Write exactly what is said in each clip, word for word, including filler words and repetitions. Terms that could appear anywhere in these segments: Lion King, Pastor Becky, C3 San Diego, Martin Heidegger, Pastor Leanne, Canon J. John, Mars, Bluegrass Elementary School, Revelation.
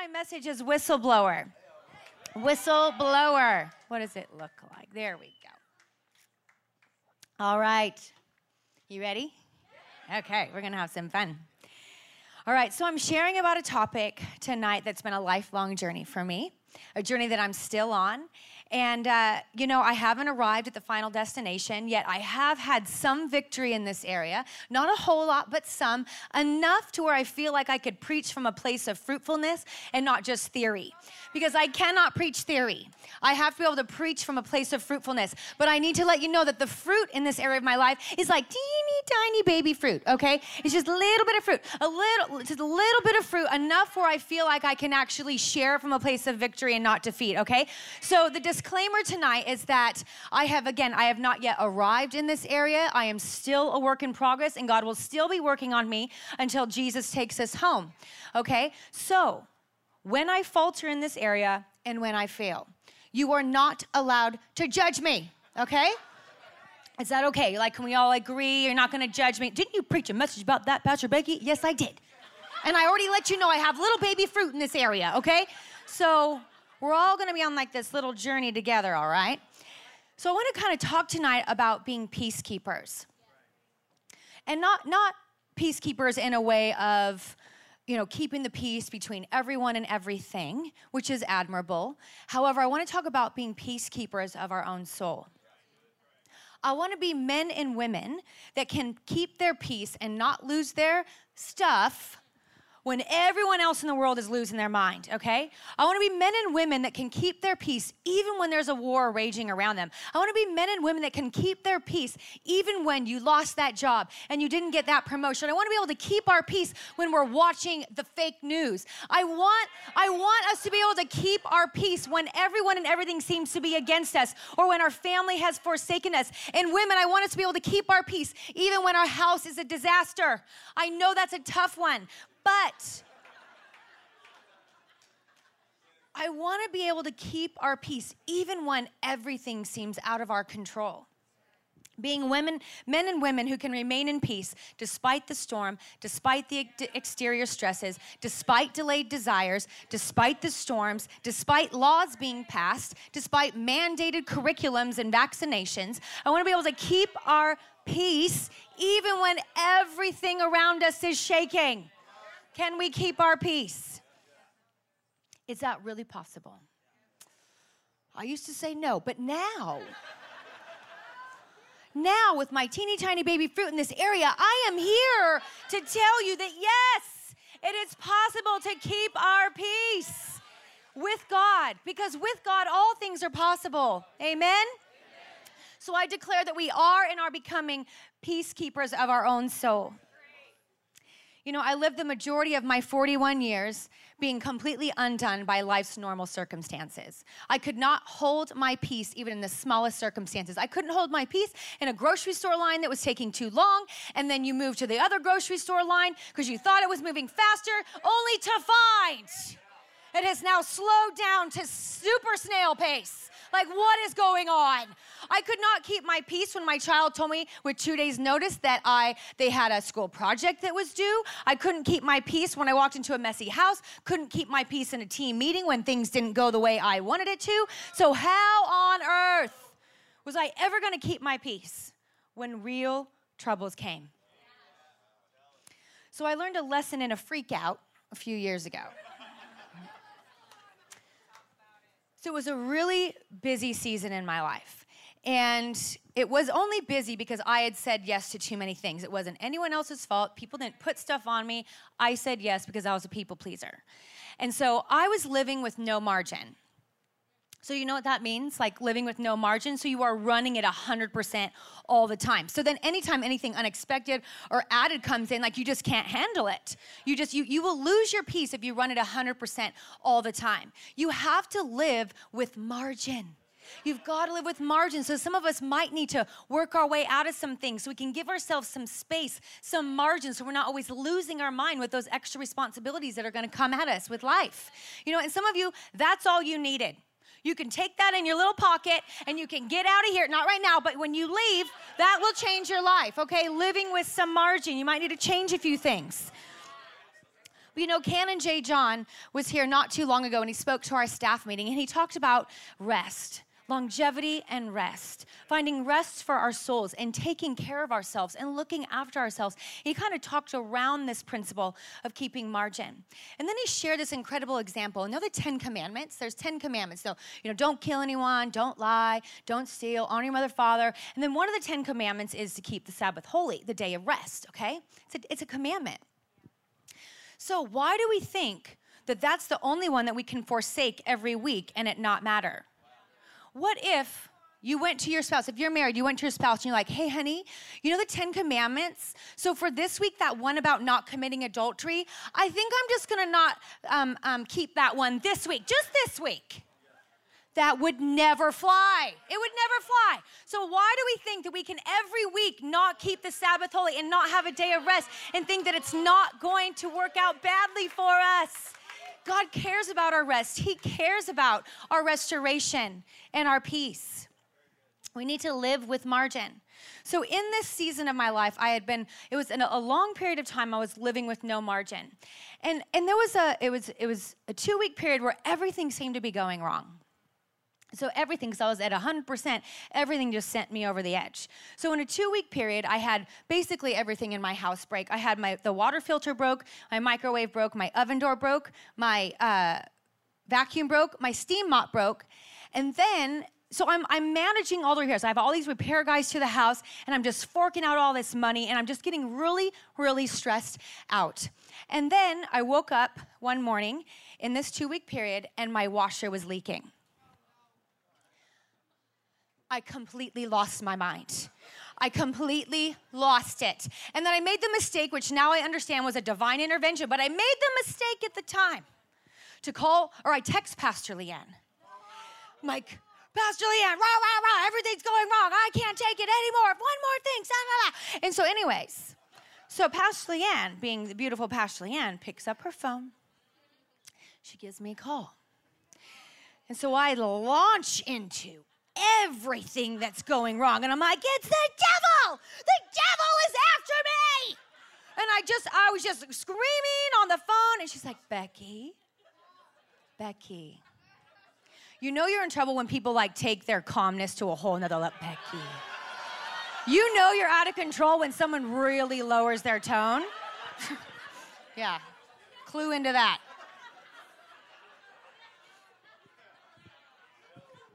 my message is whistleblower. Whistleblower. What does it look like? There we go. All right. You ready? Okay, we're going to have some fun. All right, so I'm sharing about a topic tonight that's been a lifelong journey for me, a journey that I'm still on. And, uh, you know, I haven't arrived at the final destination, yet I have had some victory in this area. Not a whole lot, but some. Enough to where I feel like I could preach from a place of fruitfulness and not just theory. Because I cannot preach theory. I have to be able to preach from a place of fruitfulness. But I need to let you know that the fruit in this area of my life is like teeny tiny baby fruit, okay? It's just a little bit of fruit, a little, just a little bit of fruit, enough where I feel like I can actually share from a place of victory and not defeat, okay? So the disclaimer tonight is that I have, again, I have not yet arrived in this area. I am still a work in progress, and God will still be working on me until Jesus takes us home, okay? So when I falter in this area and when I fail, you are not allowed to judge me, okay? Is that okay? Like, can we all agree you're not going to judge me? Didn't you preach a message about that, Pastor Becky? Yes, I did. And I already let you know I have little baby fruit in this area, okay? So we're all going to be on like this little journey together, all right? So I want to kind of talk tonight about being peacekeepers. And not, not peacekeepers in a way of, you know, keeping the peace between everyone and everything, which is admirable. However, I want to talk about being peacekeepers of our own soul. I want to be men and women that can keep their peace and not lose their stuff when everyone else in the world is losing their mind, okay? I want to be men and women that can keep their peace even when there's a war raging around them. I want to be men and women that can keep their peace even when you lost that job and you didn't get that promotion. I want to be able to keep our peace when we're watching the fake news. I want, I want us to be able to keep our peace when everyone and everything seems to be against us or when our family has forsaken us. And women, I want us to be able to keep our peace even when our house is a disaster. I know that's a tough one. But I want to be able to keep our peace even when everything seems out of our control. Being women, men and women who can remain in peace despite the storm, despite the exterior stresses, despite delayed desires, despite the storms, despite laws being passed, despite mandated curriculums and vaccinations. I want to be able to keep our peace even when everything around us is shaking. Can we keep our peace? Is that really possible? I used to say no, but now, now with my teeny tiny baby fruit in this area, I am here to tell you that yes, it is possible to keep our peace with God, because with God, all things are possible. Amen? So I declare that we are and are becoming peacekeepers of our own soul. You know, I lived the majority of my forty-one years being completely undone by life's normal circumstances. I could not hold my peace even in the smallest circumstances. I couldn't hold my peace in a grocery store line that was taking too long, and then you moved to the other grocery store line because you thought it was moving faster, only to find it has now slowed down to super snail pace. Like, what is going on? I could not keep my peace when my child told me with two days' notice that I they had a school project that was due. I couldn't keep my peace when I walked into a messy house. Couldn't keep my peace in a team meeting when things didn't go the way I wanted it to. So how on earth was I ever going to keep my peace when real troubles came? So I learned a lesson in a freak out a few years ago. So it was a really busy season in my life. And it was only busy because I had said yes to too many things. It wasn't anyone else's fault. People didn't put stuff on me. I said yes because I was a people pleaser. And so I was living with no margin. So you know what that means? Like living with no margin. So you are running at one hundred percent all the time. So then anytime anything unexpected or added comes in, like you just can't handle it. You just, you, you will lose your peace if you run at one hundred percent all the time. You have to live with margin. You've got to live with margin. So some of us might need to work our way out of some things so we can give ourselves some space, some margin, so we're not always losing our mind with those extra responsibilities that are going to come at us with life. You know, and some of you, that's all you needed. You can take that in your little pocket and you can get out of here. Not right now, but when you leave, that will change your life, okay? Living with some margin. You might need to change a few things. But you know, Canon J. John was here not too long ago, and he spoke to our staff meeting, and he talked about rest. Longevity and rest, finding rest for our souls and taking care of ourselves and looking after ourselves. He kind of talked around this principle of keeping margin. And then he shared this incredible example. You know the Ten Commandments? There's Ten Commandments. So, you know, don't kill anyone, don't lie, don't steal, honor your mother, father. And then one of the Ten Commandments is to keep the Sabbath holy, the day of rest, okay? It's a, it's a commandment. So why do we think that that's the only one that we can forsake every week and it not matter? What if you went to your spouse, if you're married, you went to your spouse and you're like, hey, honey, you know the Ten Commandments? So for this week, that one about not committing adultery, I think I'm just gonna not um, um, keep that one this week, just this week. That would never fly. It would never fly. So why do we think that we can every week not keep the Sabbath holy and not have a day of rest and think that it's not going to work out badly for us? God cares about our rest. He cares about our restoration and our peace. We need to live with margin. So in this season of my life, I had been, it was in a long period of time I was living with no margin. And, and there was a, it was, it was a two-week period where everything seemed to be going wrong. So everything, because I was at one hundred percent, everything just sent me over the edge. So in a two-week period, I had basically everything in my house break. I had my, the water filter broke, my microwave broke, my oven door broke, my uh, vacuum broke, my steam mop broke. And then, so I'm, I'm managing all the repairs. I have all these repair guys to the house, and I'm just forking out all this money, and I'm just getting really, really stressed out. And then I woke up one morning in this two-week period, and my washer was leaking. I completely lost my mind. I completely lost it. And then I made the mistake, which now I understand was a divine intervention, but I made the mistake at the time to call, or I text Pastor Leanne. I'm like, Pastor Leanne, rah, rah, rah, everything's going wrong. I can't take it anymore. One more thing, blah, blah, blah. And so anyways, so Pastor Leanne, being the beautiful Pastor Leanne, picks up her phone. She gives me a call. And so I launch into everything that's going wrong. And I'm like, it's the devil! The devil is after me! And I just, I was just screaming on the phone. And she's like, Becky, Becky. You know you're in trouble when people like take their calmness to a whole nother level. Becky. You know you're out of control when someone really lowers their tone. Yeah, clue into that.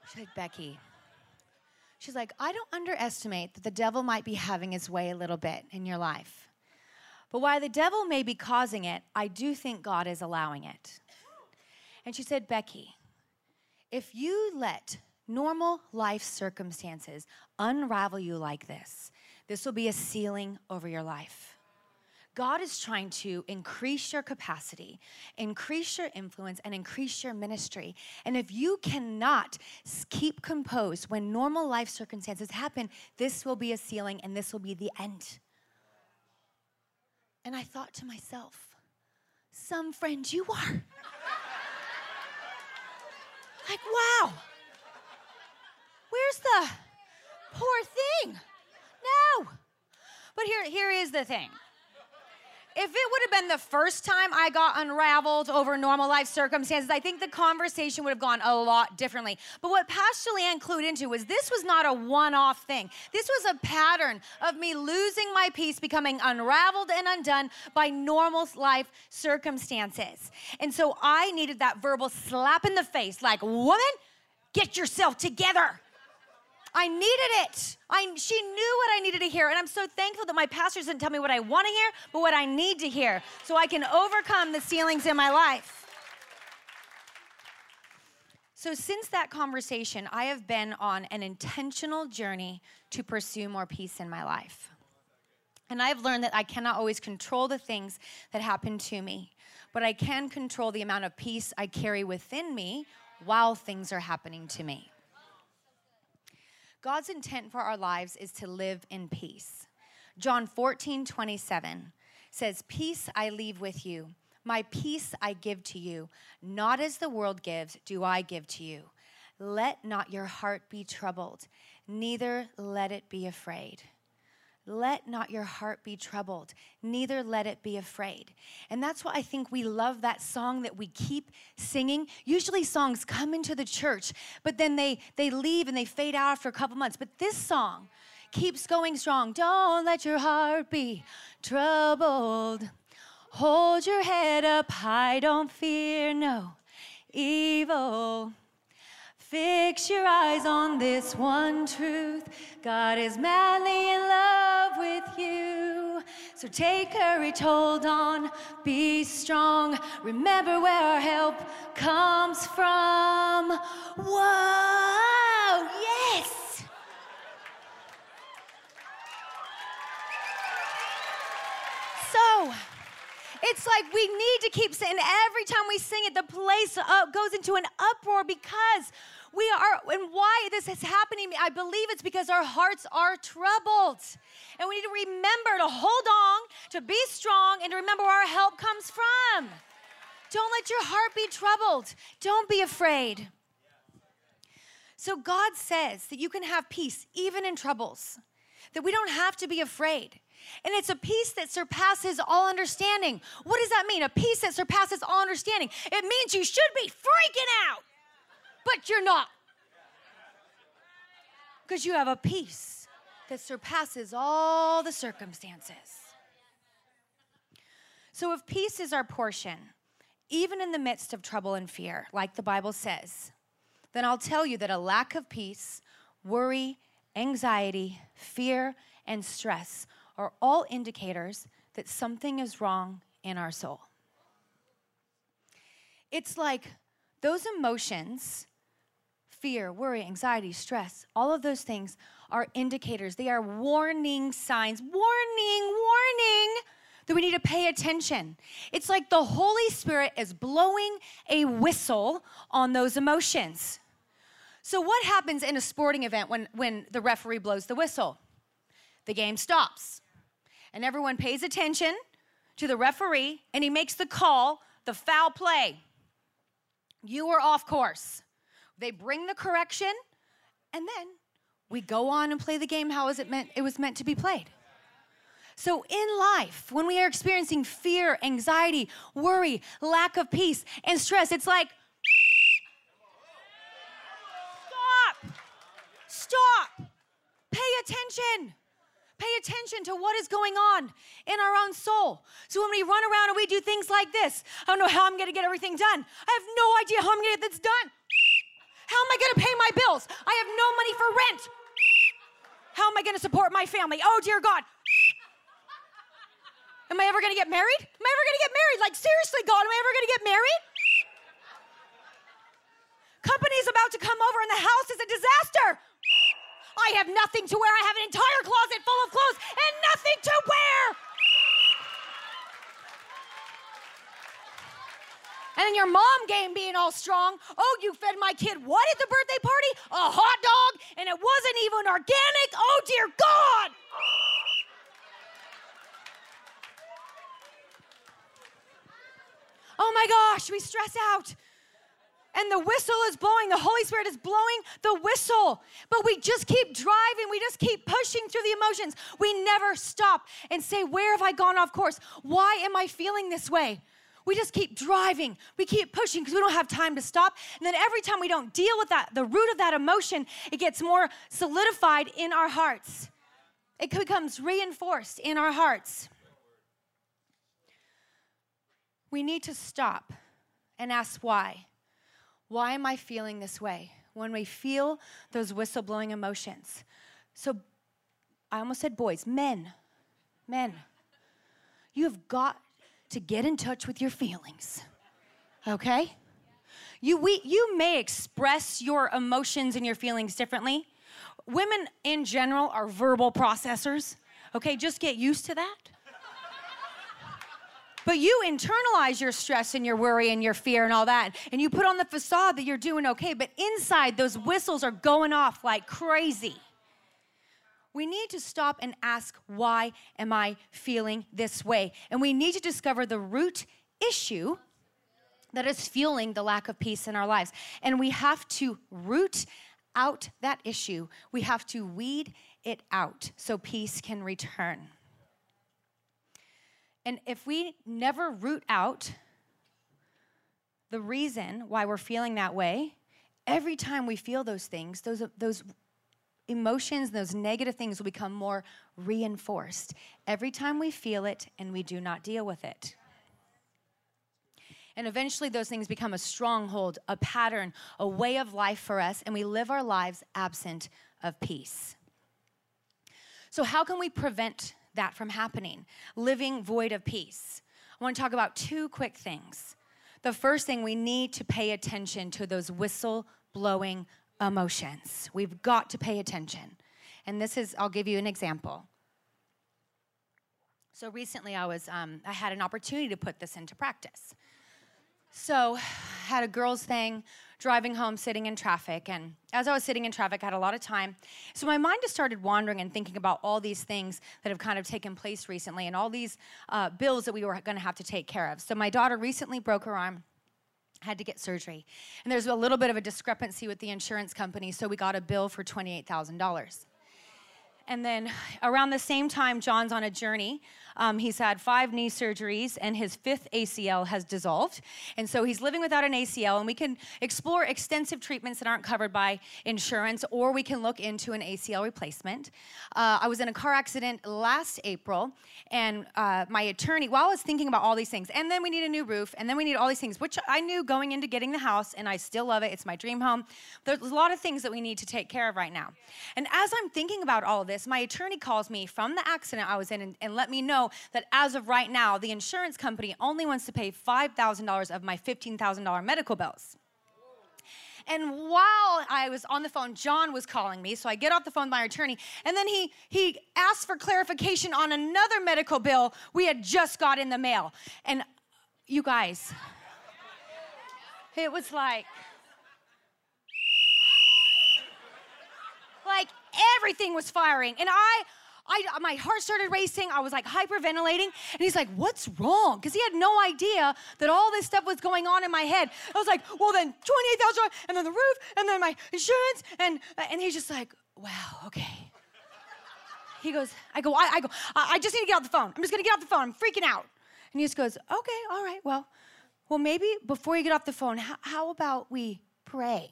She's like, Becky. She's like, I don't underestimate that the devil might be having his way a little bit in your life. But while the devil may be causing it, I do think God is allowing it. And she said, Becky, if you let normal life circumstances unravel you like this, this will be a ceiling over your life. God is trying to increase your capacity, increase your influence, and increase your ministry. And if you cannot keep composed when normal life circumstances happen, this will be a ceiling and this will be the end. And I thought to myself, some friend you are. Like, wow, where's the poor thing? No. But here, here is the thing. If it would have been the first time I got unraveled over normal life circumstances, I think the conversation would have gone a lot differently. But what Pastor Leanne clued into was this was not a one-off thing. This was a pattern of me losing my peace, becoming unraveled and undone by normal life circumstances. And so I needed that verbal slap in the face, like, woman, get yourself together. I needed it. I, she knew what I needed to hear, and I'm so thankful that my pastors didn't tell me what I want to hear, but what I need to hear, so I can overcome the ceilings in my life. So since that conversation, I have been on an intentional journey to pursue more peace in my life. And I've learned that I cannot always control the things that happen to me, but I can control the amount of peace I carry within me while things are happening to me. God's intent for our lives is to live in peace. John fourteen twenty-seven says, peace I leave with you. My peace I give to you. Not as the world gives, do I give to you. Let not your heart be troubled, neither let it be afraid. Let not your heart be troubled, neither let it be afraid. And that's why I think we love that song that we keep singing. Usually songs come into the church, but then they, they leave and they fade out after a couple months. But this song keeps going strong. Don't let your heart be troubled. Hold your head up high, don't fear no evil. Fix your eyes on this one truth. God is madly in love with you. So take courage, hold on, be strong. Remember where our help comes from. Whoa, yes! So, it's like we need to keep saying, every time we sing it, the place uh, goes into an uproar because we are, and why this is happening, I believe it's because our hearts are troubled. And we need to remember to hold on, to be strong, and to remember where our help comes from. Don't let your heart be troubled. Don't be afraid. So God says that you can have peace even in troubles, that we don't have to be afraid. And it's a peace that surpasses all understanding. What does that mean? A peace that surpasses all understanding. It means you should be freaking out, but you're not. Because you have a peace that surpasses all the circumstances. So if peace is our portion, even in the midst of trouble and fear, like the Bible says, then I'll tell you that a lack of peace, worry, anxiety, fear, and stress are all indicators that something is wrong in our soul. It's like those emotions, fear, worry, anxiety, stress, all of those things are indicators. They are warning signs, warning, warning, that we need to pay attention. It's like the Holy Spirit is blowing a whistle on those emotions. So what happens in a sporting event when, when the referee blows the whistle? The game stops. And everyone pays attention to the referee, and he makes the call, the foul play. You are off course. They bring the correction, and then we go on and play the game how is it meant it was meant to be played. So in life, when we are experiencing fear, anxiety, worry, lack of peace, and stress, it's like, stop, stop, pay attention. Pay attention to what is going on in our own soul. So when we run around and we do things like this, I don't know how I'm gonna get everything done. I have no idea how I'm gonna get this done. How am I gonna pay my bills? I have no money for rent. How am I gonna support my family? Oh dear God. Am I ever gonna get married? Am I ever gonna get married? Like seriously, God, am I ever gonna get married? Company's about to come over and the house is a disaster. I have nothing to wear. I have an entire closet full of clothes and nothing to wear. And then your mom game being all strong. Oh, you fed my kid what at the birthday party? A hot dog, and it wasn't even organic. Oh, dear God. Oh, my gosh, we stress out. And the whistle is blowing. The Holy Spirit is blowing the whistle. But we just keep driving. We just keep pushing through the emotions. We never stop and say, where have I gone off course? Why am I feeling this way? We just keep driving. We keep pushing because we don't have time to stop. And then every time we don't deal with that, the root of that emotion, it gets more solidified in our hearts. It becomes reinforced in our hearts. We need to stop and ask why. Why am I feeling this way? When we feel those whistleblowing emotions. So, I almost said boys, men, men, you have got to get in touch with your feelings, okay? You, we, you may express your emotions and your feelings differently. Women in general are verbal processors, okay? Just get used to that. But you internalize your stress and your worry and your fear and all that, and you put on the facade that you're doing okay, but inside those whistles are going off like crazy. We need to stop and ask, why am I feeling this way? And we need to discover the root issue that is fueling the lack of peace in our lives. And we have to root out that issue. We have to weed it out so peace can return. And if we never root out the reason why we're feeling that way, every time we feel those things, those, those emotions, those negative things will become more reinforced. Every time we feel it and we do not deal with it. And eventually those things become a stronghold, a pattern, a way of life for us, and we live our lives absent of peace. So how can we prevent that from happening? Living void of peace. I want to talk about two quick things. The first thing, we need to pay attention to those whistle-blowing emotions. We've got to pay attention. And this is, I'll give you an example. So recently I was, um, I had an opportunity to put this into practice. So I had a girls thing, driving home, sitting in traffic. And as I was sitting in traffic, I had a lot of time. So my mind just started wandering and thinking about all these things that have kind of taken place recently and all these uh, bills that we were going to have to take care of. So my daughter recently broke her arm, had to get surgery. And there's a little bit of a discrepancy with the insurance company, so we got a bill for twenty-eight thousand dollars. And then around the same time, John's on a journey. Um, he's had five knee surgeries, and his fifth A C L has dissolved. And so he's living without an A C L, and we can explore extensive treatments that aren't covered by insurance, or we can look into an A C L replacement. Uh, I was in a car accident last April, and uh, my attorney, while I was thinking about all these things, and then we need a new roof, and then we need all these things, which I knew going into getting the house, and I still love it. It's my dream home. There's a lot of things that we need to take care of right now. And as I'm thinking about all of this, my attorney calls me from the accident I was in and, and let me know that as of right now, the insurance company only wants to pay five thousand dollars of my fifteen thousand dollars medical bills. And while I was on the phone, John was calling me, so I get off the phone with my attorney, and then he, he asked for clarification on another medical bill we had just got in the mail. And you guys, it was like, like, everything was firing, and I, I, my heart started racing. I was like hyperventilating, and he's like, what's wrong? Because he had no idea that all this stuff was going on in my head. I was like, well then, twenty-eight thousand dollars, and then the roof, and then my insurance, and, and he's just like, wow, okay. He goes, I go, I, I go, I, I just need to get off the phone. I'm just gonna get off the phone, I'm freaking out. And he just goes, okay, all right, well, well maybe before you get off the phone, how, how about we pray?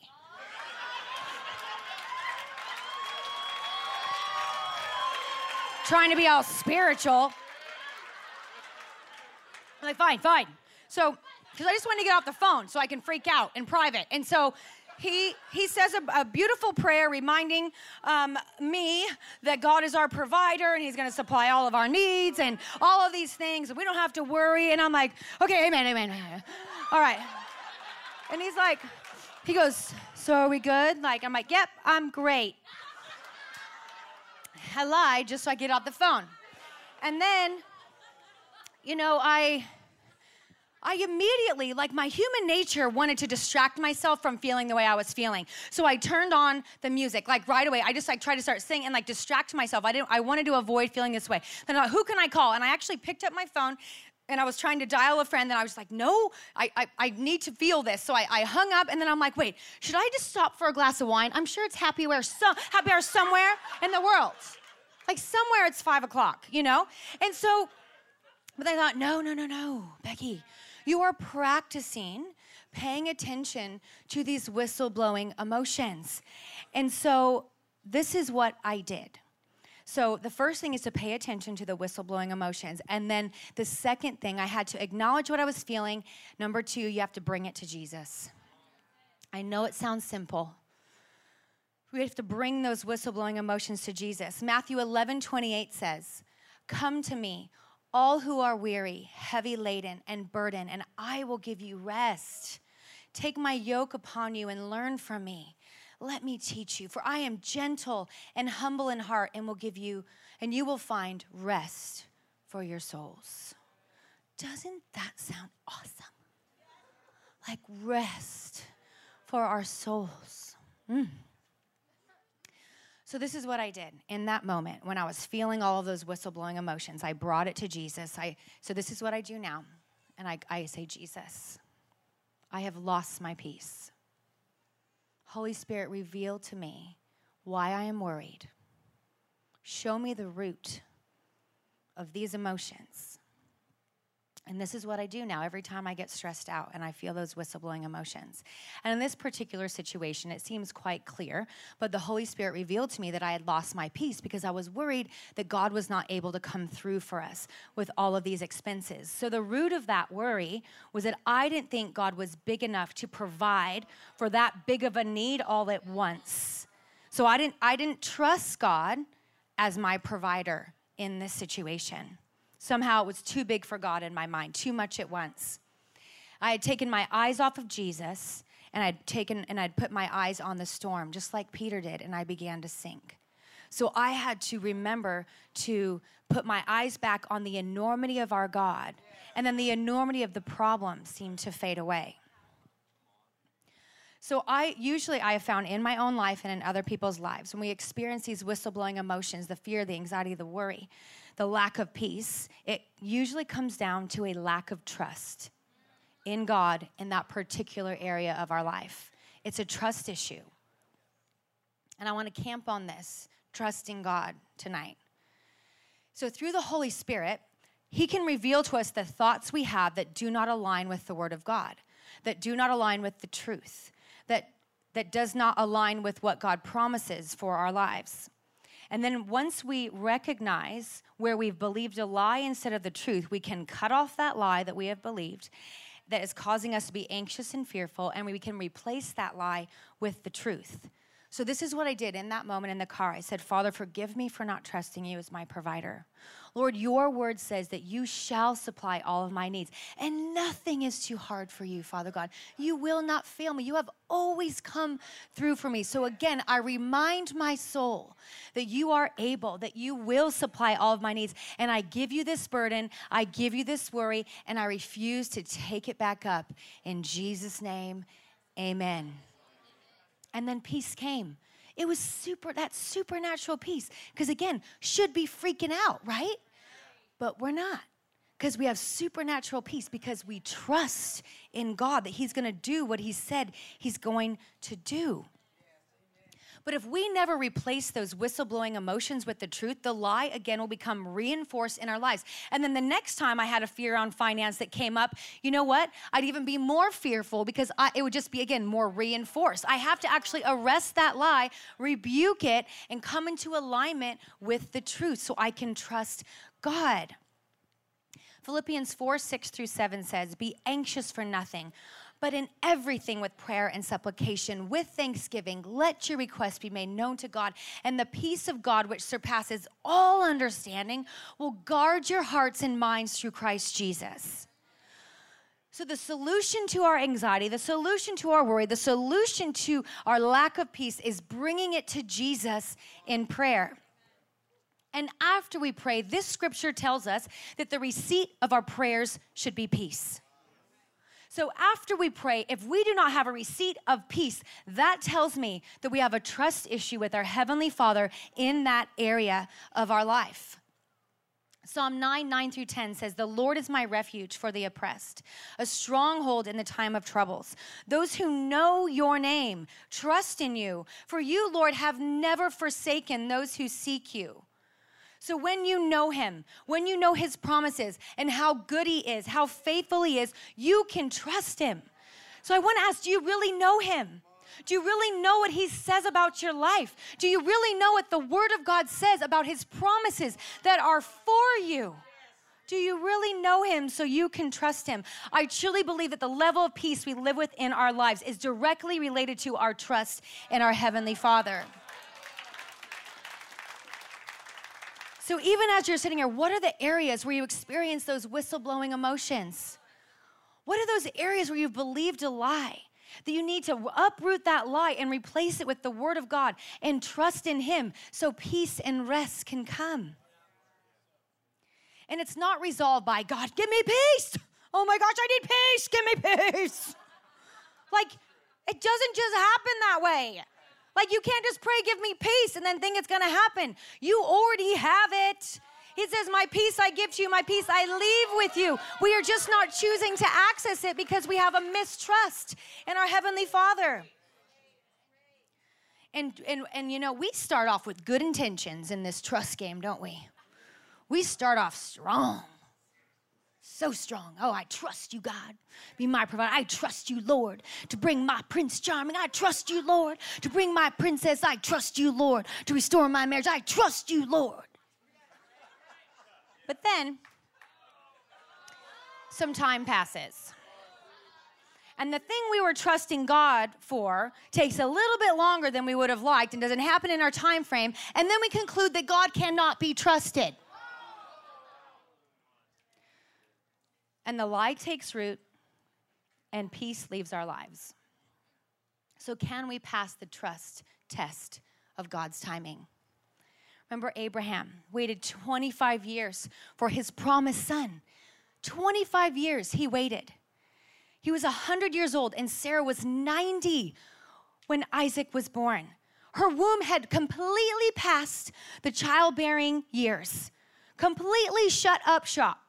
Trying to be all spiritual. I'm like, fine, fine. So, because I just wanted to get off the phone so I can freak out in private. And so he he says a, a beautiful prayer reminding um, me that God is our provider and he's going to supply all of our needs and all of these things. And we don't have to worry. And I'm like, okay, amen, amen, amen. All right. And he's like, he goes, so are we good? Like, I'm like, yep, I'm great. I lied just so I get off the phone. And then, you know, I, I immediately, like my human nature wanted to distract myself from feeling the way I was feeling. So I turned on the music, like right away. I just like tried to start singing and like distract myself. I didn't, I wanted to avoid feeling this way. Then I, who can I call? And I actually picked up my phone and I was trying to dial a friend, and I was like, no, I, I, I need to feel this. So I, I hung up, and then I'm like, wait, should I just stop for a glass of wine? I'm sure it's happy hour, so, happy hour somewhere in the world. Like somewhere it's five o'clock, you know? And so, but I thought, no, no, no, no, Becky, you are practicing paying attention to these whistle-blowing emotions. And so this is what I did. So the first thing is to pay attention to the whistleblowing emotions. And then the second thing, I had to acknowledge what I was feeling. Number two, you have to bring it to Jesus. I know it sounds simple. We have to bring those whistleblowing emotions to Jesus. Matthew eleven twenty-eight says, come to me, all who are weary, heavy laden, and burdened, and I will give you rest. Take my yoke upon you and learn from me. Let me teach you, for I am gentle and humble in heart, and will give you, and you will find rest for your souls. Doesn't that sound awesome? Like rest for our souls. Mm. So this is what I did in that moment when I was feeling all of those whistleblowing emotions. I brought it to Jesus. I, so this is what I do now. And I, I say, Jesus, I have lost my peace. Holy Spirit, reveal to me why I am worried. show me the root of these emotions. And this is what I do now every time I get stressed out and I feel those whistleblowing emotions. And in this particular situation, it seems quite clear, but the Holy Spirit revealed to me that I had lost my peace because I was worried that God was not able to come through for us with all of these expenses. So the root of that worry was that I didn't think God was big enough to provide for that big of a need all at once. So I didn't, I didn't trust God as my provider in this situation. Somehow it was too big for God in my mind, too much at once. I had taken my eyes off of Jesus, and I'd taken and I'd put my eyes on the storm, just like Peter did, and I began to sink. So I had to remember to put my eyes back on the enormity of our God, and then the enormity of the problem seemed to fade away. So I usually I have found in my own life and in other people's lives, when we experience these whistleblowing emotions, the fear, the anxiety, the worry, the lack of peace, it usually comes down to a lack of trust in God in that particular area of our life. It's a trust issue. And I want to camp on this, trusting God tonight. So through the Holy Spirit, He can reveal to us the thoughts we have that do not align with the Word of God, that do not align with the truth, that, that does not align with what God promises for our lives. And then once we recognize where we've believed a lie instead of the truth, we can cut off that lie that we have believed that is causing us to be anxious and fearful, and we can replace that lie with the truth. So this is what I did in that moment in the car. I said, Father, forgive me for not trusting you as my provider. Lord, your word says that you shall supply all of my needs, and nothing is too hard for you, Father God. You will not fail me. You have always come through for me. So again, I remind my soul that you are able, that you will supply all of my needs, and I give you this burden, I give you this worry, and I refuse to take it back up. In Jesus' name, amen. And then peace came. It was super, that supernatural peace. Because again, should be freaking out, right? But we're not. Because we have supernatural peace because we trust in God that He's going to do what He said He's going to do. But if we never replace those whistleblowing emotions with the truth, the lie, again, will become reinforced in our lives. And then the next time I had a fear on finance that came up, you know what? I'd even be more fearful because I, it would just be, again, more reinforced. I have to actually arrest that lie, rebuke it, and come into alignment with the truth so I can trust God. Philippians four, six through seven says, be anxious for nothing, but in everything with prayer and supplication, with thanksgiving, let your requests be made known to God. And the peace of God, which surpasses all understanding, will guard your hearts and minds through Christ Jesus. So the solution to our anxiety, the solution to our worry, the solution to our lack of peace is bringing it to Jesus in prayer. And after we pray, this scripture tells us that the receipt of our prayers should be peace. So after we pray, if we do not have a receipt of peace, that tells me that we have a trust issue with our Heavenly Father in that area of our life. Psalm nine, nine through ten says, the Lord is my refuge for the oppressed, a stronghold in the time of troubles. Those who know your name trust in you, for you, Lord, have never forsaken those who seek you. So when you know Him, when you know His promises and how good He is, how faithful He is, you can trust Him. So I want to ask, do you really know Him? Do you really know what He says about your life? Do you really know what the Word of God says about His promises that are for you? Do you really know Him so you can trust Him? I truly believe that the level of peace we live with in our lives is directly related to our trust in our Heavenly Father. So even as you're sitting here, what are the areas where you experience those whistleblowing emotions? What are those areas where you've believed a lie, that you need to uproot that lie and replace it with the Word of God and trust in Him so peace and rest can come? And it's not resolved by, God, give me peace. Oh my gosh, I need peace. Give me peace. Like, it doesn't just happen that way. Like, you can't just pray, give me peace, and then think it's going to happen. You already have it. He says, my peace I give to you, my peace I leave with you. We are just not choosing to access it because we have a mistrust in our Heavenly Father. And, and, and you know, we start off with good intentions in this trust game, don't we? We start off strong. So strong. Oh, I trust you, God. Be my provider. I trust you, Lord, to bring my Prince Charming. I trust you, Lord, to bring my princess. I trust you, Lord, to restore my marriage. I trust you, Lord. But then, some time passes. And the thing we were trusting God for takes a little bit longer than we would have liked and doesn't happen in our time frame. And then we conclude that God cannot be trusted. And the lie takes root, and peace leaves our lives. So can we pass the trust test of God's timing? Remember, Abraham waited twenty-five years for his promised son. twenty-five years he waited. He was one hundred years old, and Sarah was ninety when Isaac was born. Her womb had completely passed the childbearing years, completely shut up shop.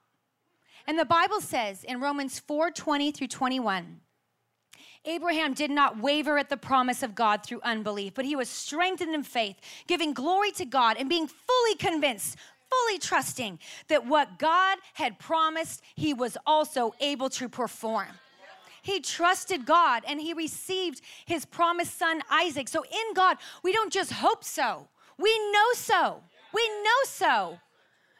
And the Bible says in Romans four, twenty through twenty-one, Abraham did not waver at the promise of God through unbelief, but he was strengthened in faith, giving glory to God and being fully convinced, fully trusting that what God had promised, he was also able to perform. He trusted God and he received his promised son, Isaac. So in God, we don't just hope so. We know so. We know so.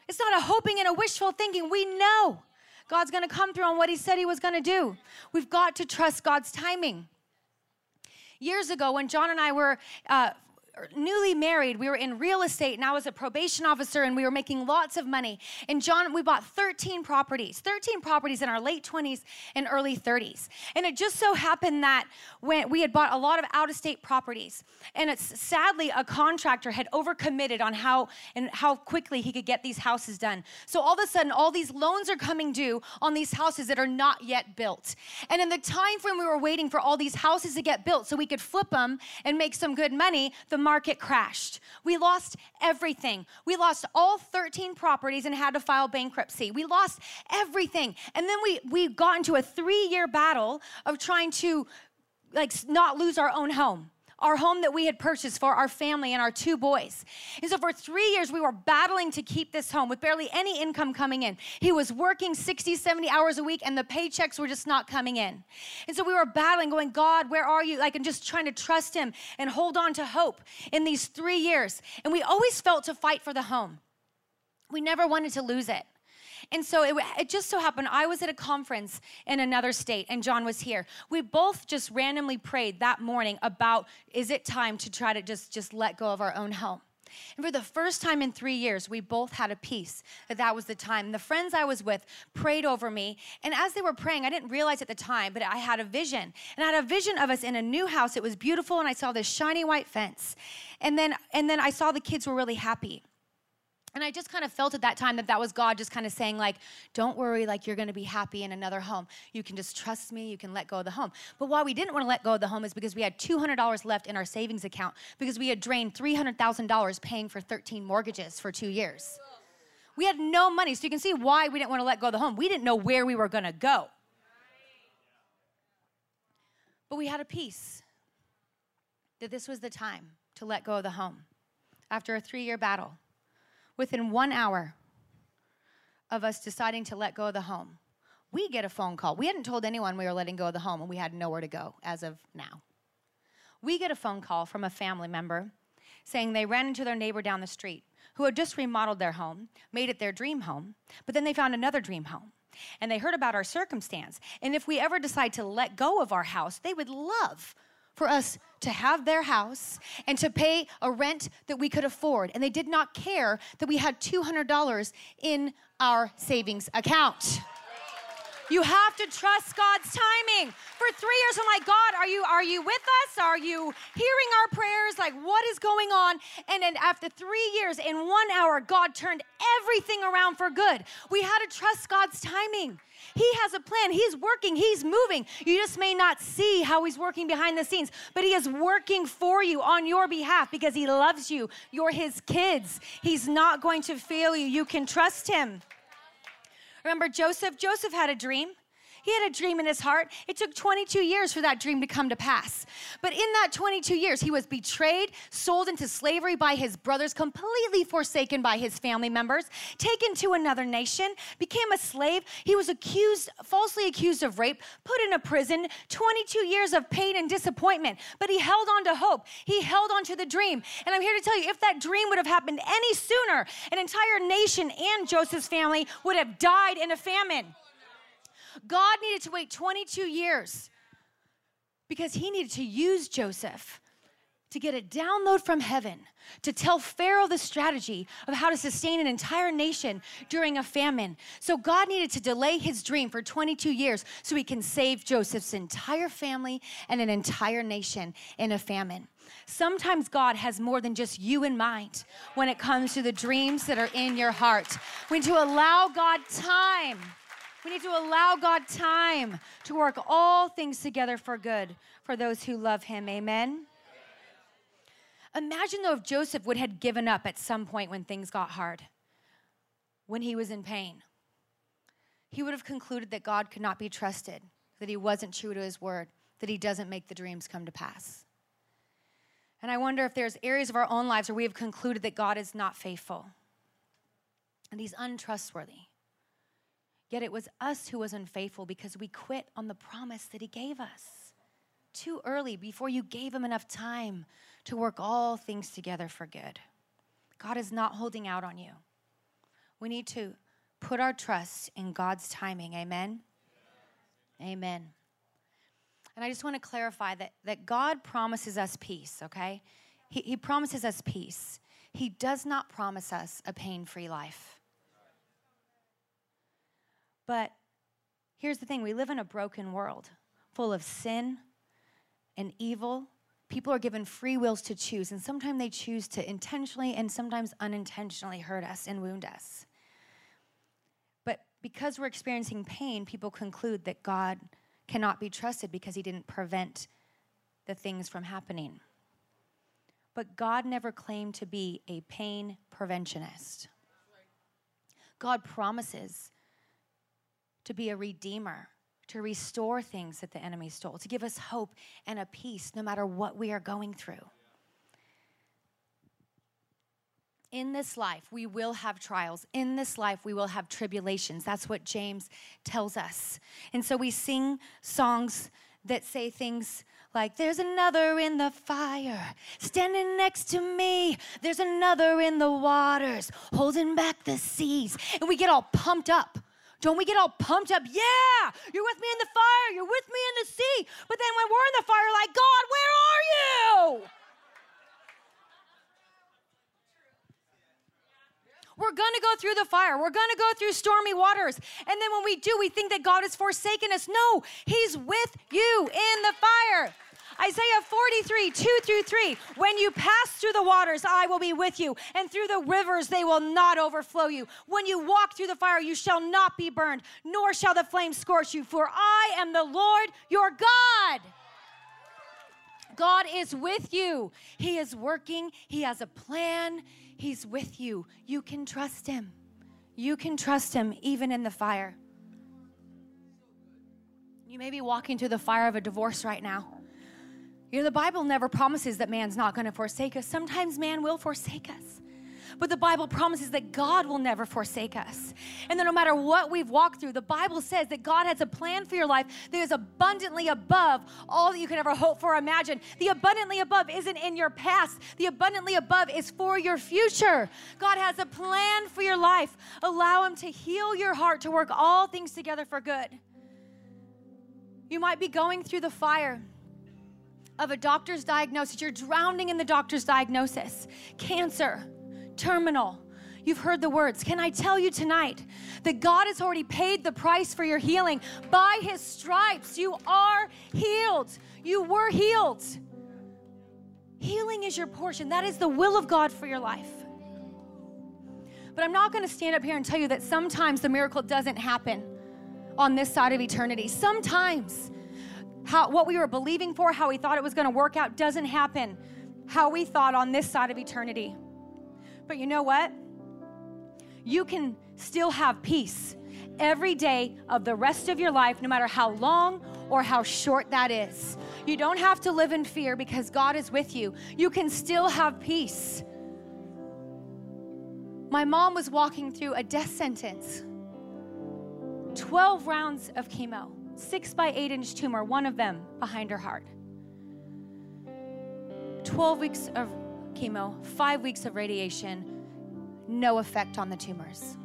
It's not a hoping and a wishful thinking. We know God's going to come through on what he said he was going to do. We've got to trust God's timing. Years ago, when John and I were uh, newly married, we were in real estate, and I was a probation officer, and we were making lots of money. And John, we bought thirteen properties, thirteen properties in our late twenties and early thirties. And it just so happened that when we had bought a lot of out-of-state properties, and it's sadly a contractor had overcommitted on how and how quickly he could get these houses done. So all of a sudden, all these loans are coming due on these houses that are not yet built. And in the time frame we were waiting for all these houses to get built so we could flip them and make some good money, the market crashed. We lost everything. We lost all thirteen properties and had to file bankruptcy. We lost everything. And then we, we got into a three-year battle of trying to like not lose our own home, our home that we had purchased for our family and our two boys. And so for three years, we were battling to keep this home with barely any income coming in. He was working sixty, seventy hours a week, and the paychecks were just not coming in. And so we were battling, going, God, where are you? Like, and just trying to trust him and hold on to hope in these three years. And we always felt to fight for the home. We never wanted to lose it. And so it, it just so happened, I was at a conference in another state, and John was here. We both just randomly prayed that morning about, is it time to try to just, just let go of our own home? And for the first time in three years, we both had a peace that that was the time. The friends I was with prayed over me, and as they were praying, I didn't realize at the time, but I had a vision. And I had a vision of us in a new house. It was beautiful, and I saw this shiny white fence. And then, and then I saw the kids were really happy. And I just kind of felt at that time that that was God just kind of saying, like, don't worry, like, you're going to be happy in another home. You can just trust me. You can let go of the home. But why we didn't want to let go of the home is because we had two hundred dollars left in our savings account because we had drained three hundred thousand dollars paying for thirteen mortgages for two years. We had no money. So you can see why we didn't want to let go of the home. We didn't know where we were going to go. But we had a peace that this was the time to let go of the home after a three-year battle. Within one hour of us deciding to let go of the home, we get a phone call. We hadn't told anyone we were letting go of the home, and we had nowhere to go as of now. We get a phone call from a family member saying they ran into their neighbor down the street who had just remodeled their home, made it their dream home, but then they found another dream home. And they heard about our circumstance. And if we ever decide to let go of our house, they would love for us to have their house and to pay a rent that we could afford. And they did not care that we had two hundred dollars in our savings account. You have to trust God's timing. For three years, I'm like, God, are you, are you with us? Are you hearing our prayers? Like, what is going on? And then after three years, in one hour, God turned everything around for good. We had to trust God's timing. He has a plan. He's working. He's moving. You just may not see how he's working behind the scenes, but he is working for you on your behalf because he loves you. You're his kids. He's not going to fail you. You can trust him. Remember Joseph? Joseph had a dream. He had a dream in his heart. It took twenty-two years for that dream to come to pass. But in that twenty-two years, he was betrayed, sold into slavery by his brothers, completely forsaken by his family members, taken to another nation, became a slave. He was accused, falsely accused of rape, put in a prison, twenty-two years of pain and disappointment. But he held on to hope. He held on to the dream. And I'm here to tell you, if that dream would have happened any sooner, an entire nation and Joseph's family would have died in a famine. God needed to wait twenty-two years because he needed to use Joseph to get a download from heaven to tell Pharaoh the strategy of how to sustain an entire nation during a famine. So God needed to delay his dream for twenty-two years so he can save Joseph's entire family and an entire nation in a famine. Sometimes God has more than just you in mind when it comes to the dreams that are in your heart. We need to allow God time. We need to allow God time to work all things together for good for those who love him. Amen? Imagine, though, if Joseph would have given up at some point when things got hard, when he was in pain. He would have concluded that God could not be trusted, that he wasn't true to his word, that he doesn't make the dreams come to pass. And I wonder if there's areas of our own lives where we have concluded that God is not faithful and he's untrustworthy. Yet it was us who was unfaithful because we quit on the promise that he gave us too early, before you gave him enough time to work all things together for good. God is not holding out on you. We need to put our trust in God's timing. Amen? Yes. Amen. And I just want to clarify that, that God promises us peace, okay? He, he promises us peace. He does not promise us a pain-free life. But here's the thing. We live in a broken world full of sin and evil. People are given free wills to choose, and sometimes they choose to intentionally and sometimes unintentionally hurt us and wound us. But because we're experiencing pain, people conclude that God cannot be trusted because he didn't prevent the things from happening. But God never claimed to be a pain preventionist. God promises to be a redeemer, to restore things that the enemy stole, to give us hope and a peace no matter what we are going through. In this life, we will have trials. In this life, we will have tribulations. That's what James tells us. And so we sing songs that say things like, there's another in the fire, standing next to me. There's another in the waters, holding back the seas. And we get all pumped up. Don't we get all pumped up? Yeah, you're with me in the fire. You're with me in the sea. But then when we're in the fire, like, God, where are you? We're going to go through the fire. We're going to go through stormy waters. And then when we do, we think that God has forsaken us. No, he's with you in the fire. Isaiah forty-three, two through three, when you pass through the waters, I will be with you, and through the rivers, they will not overflow you. When you walk through the fire, you shall not be burned, nor shall the flame scorch you, for I am the Lord your God. God is with you. He is working. He has a plan. He's with you. You can trust him. You can trust him even in the fire. You may be walking through the fire of a divorce right now. You know, the Bible never promises that man's not going to forsake us. Sometimes man will forsake us. But the Bible promises that God will never forsake us. And that no matter what we've walked through, the Bible says that God has a plan for your life that is abundantly above all that you could ever hope for or imagine. The abundantly above isn't in your past. The abundantly above is for your future. God has a plan for your life. Allow him to heal your heart, to work all things together for good. You might be going through the fire of a doctor's diagnosis. You're drowning in the doctor's diagnosis. Cancer, terminal. You've heard the words. Can I tell you tonight that God has already paid the price for your healing? By his stripes, you are healed. You were healed. Healing is your portion. That is the will of God for your life. But I'm not going to stand up here and tell you that sometimes the miracle doesn't happen on this side of eternity. Sometimes How, what we were believing for, how we thought it was going to work out, doesn't happen how we thought on this side of eternity. But you know what? You can still have peace every day of the rest of your life, no matter how long or how short that is. You don't have to live in fear because God is with you. You can still have peace. My mom was walking through a death sentence. twelve rounds of chemo, six by eight inch tumor, one of them behind her heart. twelve weeks of chemo, five weeks of radiation, no effect on the tumors.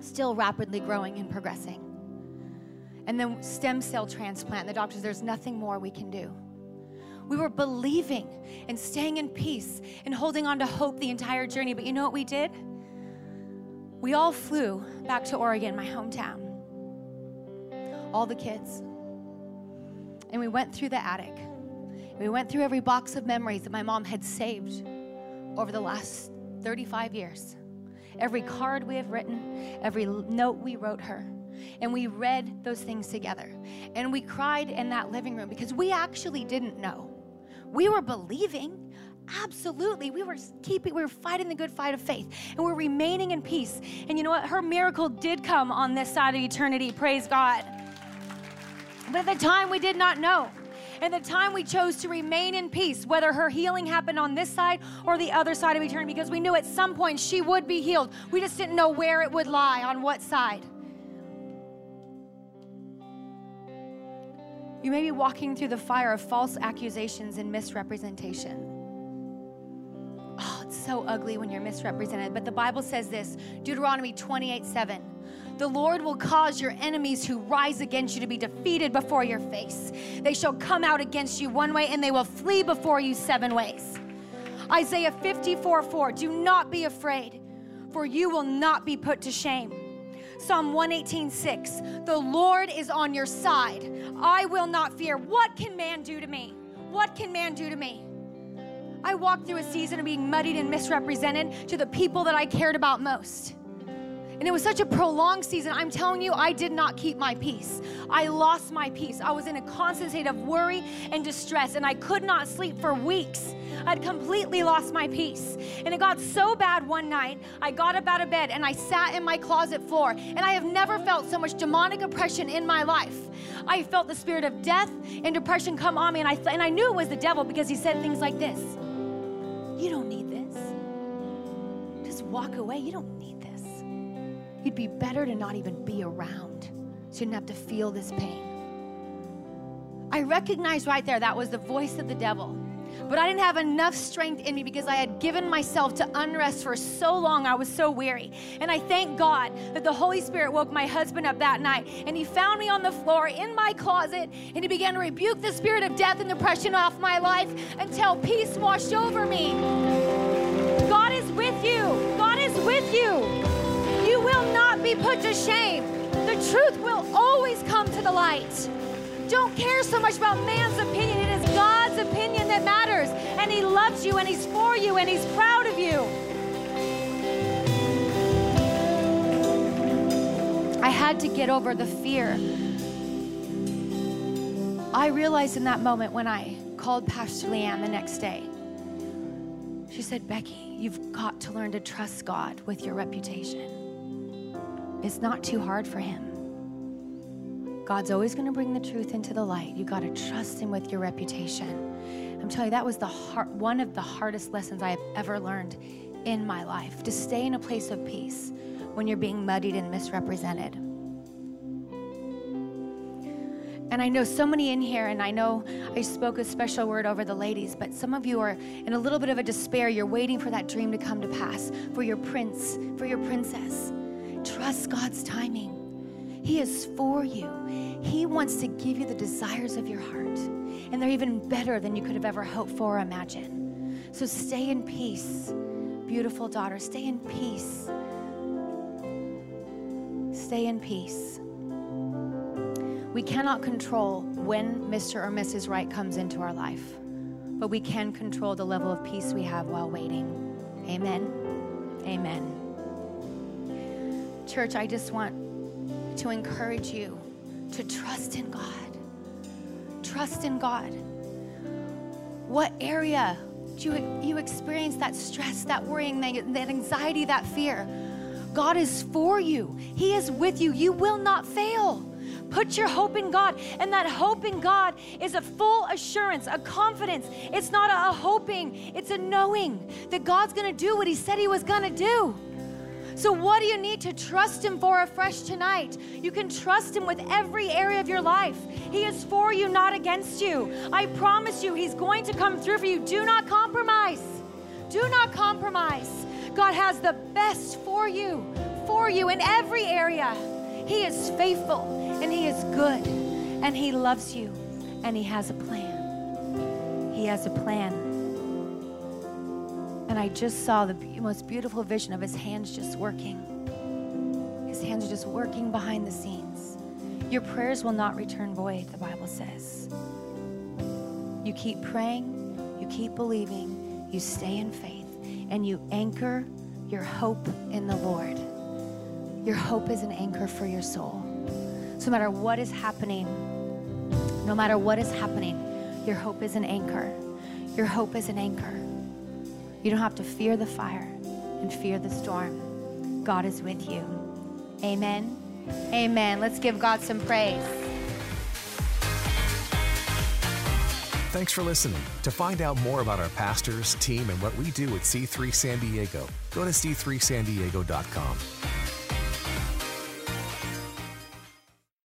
Still rapidly growing and progressing. And then stem cell transplant. The doctors, there's nothing more we can do. We were believing and staying in peace and holding on to hope the entire journey. But you know what we did? We all flew back to Oregon, my hometown. All the kids. And we went through the attic. We went through every box of memories that my mom had saved over the last thirty-five years. Every card we have written, every note we wrote her. And we read those things together. And we cried in that living room because we actually didn't know. We were believing, absolutely. We were keeping, we were fighting the good fight of faith. And we're remaining in peace. And you know what? Her miracle did come on this side of eternity, praise God. But at the time, we did not know. And the time we chose to remain in peace, whether her healing happened on this side or the other side of eternity, because we knew at some point she would be healed. We just didn't know where it would lie, on what side. You may be walking through the fire of false accusations and misrepresentation. Oh, it's so ugly when you're misrepresented. But the Bible says this, Deuteronomy twenty-eight seven. The Lord will cause your enemies who rise against you to be defeated before your face. They shall come out against you one way, and they will flee before you seven ways. Isaiah fifty-four four, do not be afraid, for you will not be put to shame. Psalm one eighteen six, the Lord is on your side. I will not fear. What can man do to me? What can man do to me? I walked through a season of being muddied and misrepresented to the people that I cared about most. And it was such a prolonged season. I'm telling you, I did not keep my peace. I lost my peace. I was in a constant state of worry and distress, and I could not sleep for weeks. I'd completely lost my peace. And it got so bad one night, I got up out of bed, and I sat in my closet floor. And I have never felt so much demonic oppression in my life. I felt the spirit of death and depression come on me, and I, th- and I knew it was the devil because he said things like this. You don't need this. Just walk away. You don't need this. It'd be better to not even be around so you didn't have to feel this pain. I recognized right there that was the voice of the devil, but I didn't have enough strength in me because I had given myself to unrest for so long. I was so weary, and I thank God that the Holy Spirit woke my husband up that night, and he found me on the floor in my closet, and he began to rebuke the spirit of death and depression off my life until peace washed over me. God is with you. God is with you. You will not be put to shame. The truth will always come to the light. Don't care so much about man's opinion. It is God's opinion that matters. And he loves you, and he's for you, and he's proud of you. I had to get over the fear. I realized in that moment when I called Pastor Leanne the next day, she said, Becky, you've got to learn to trust God with your reputation. It's not too hard for him. God's always going to bring the truth into the light. You got to trust him with your reputation. I'm telling you, that was the heart, one of the hardest lessons I have ever learned in my life, to stay in a place of peace when you're being muddied and misrepresented. And I know so many in here, and I know I spoke a special word over the ladies, but some of you are in a little bit of a despair. You're waiting for that dream to come to pass, for your prince, for your princess. Trust God's timing. He is for you. He wants to give you the desires of your heart. And they're even better than you could have ever hoped for or imagined. So stay in peace, beautiful daughter. Stay in peace. Stay in peace. We cannot control when Mister or Missus Right comes into our life, but we can control the level of peace we have while waiting. Amen. Amen. Church, I just want to encourage you to trust in God. Trust in God. What area do you, you experience that stress, that worrying, that anxiety, that fear? God is for you. He is with you. You will not fail. Put your hope in God. And that hope in God is a full assurance, a confidence. It's not a hoping. It's a knowing that God's going to do what He said He was going to do. So what do you need to trust Him for afresh tonight? You can trust Him with every area of your life. He is for you, not against you. I promise you, He's going to come through for you. Do not compromise. Do not compromise. God has the best for you, for you in every area. He is faithful. And He is good, and He loves you, and He has a plan. He has a plan. And I just saw the most beautiful vision of His hands just working. His hands are just working behind the scenes. Your prayers will not return void, the Bible says. You keep praying, you keep believing, you stay in faith, and you anchor your hope in the Lord. Your hope is an anchor for your soul. So no matter what is happening, no matter what is happening, your hope is an anchor. Your hope is an anchor. You don't have to fear the fire and fear the storm. God is with you. Amen. Amen. Let's give God some praise. Thanks for listening. To find out more about our pastors, team, and what we do at C three San Diego, go to C three San Diego dot com.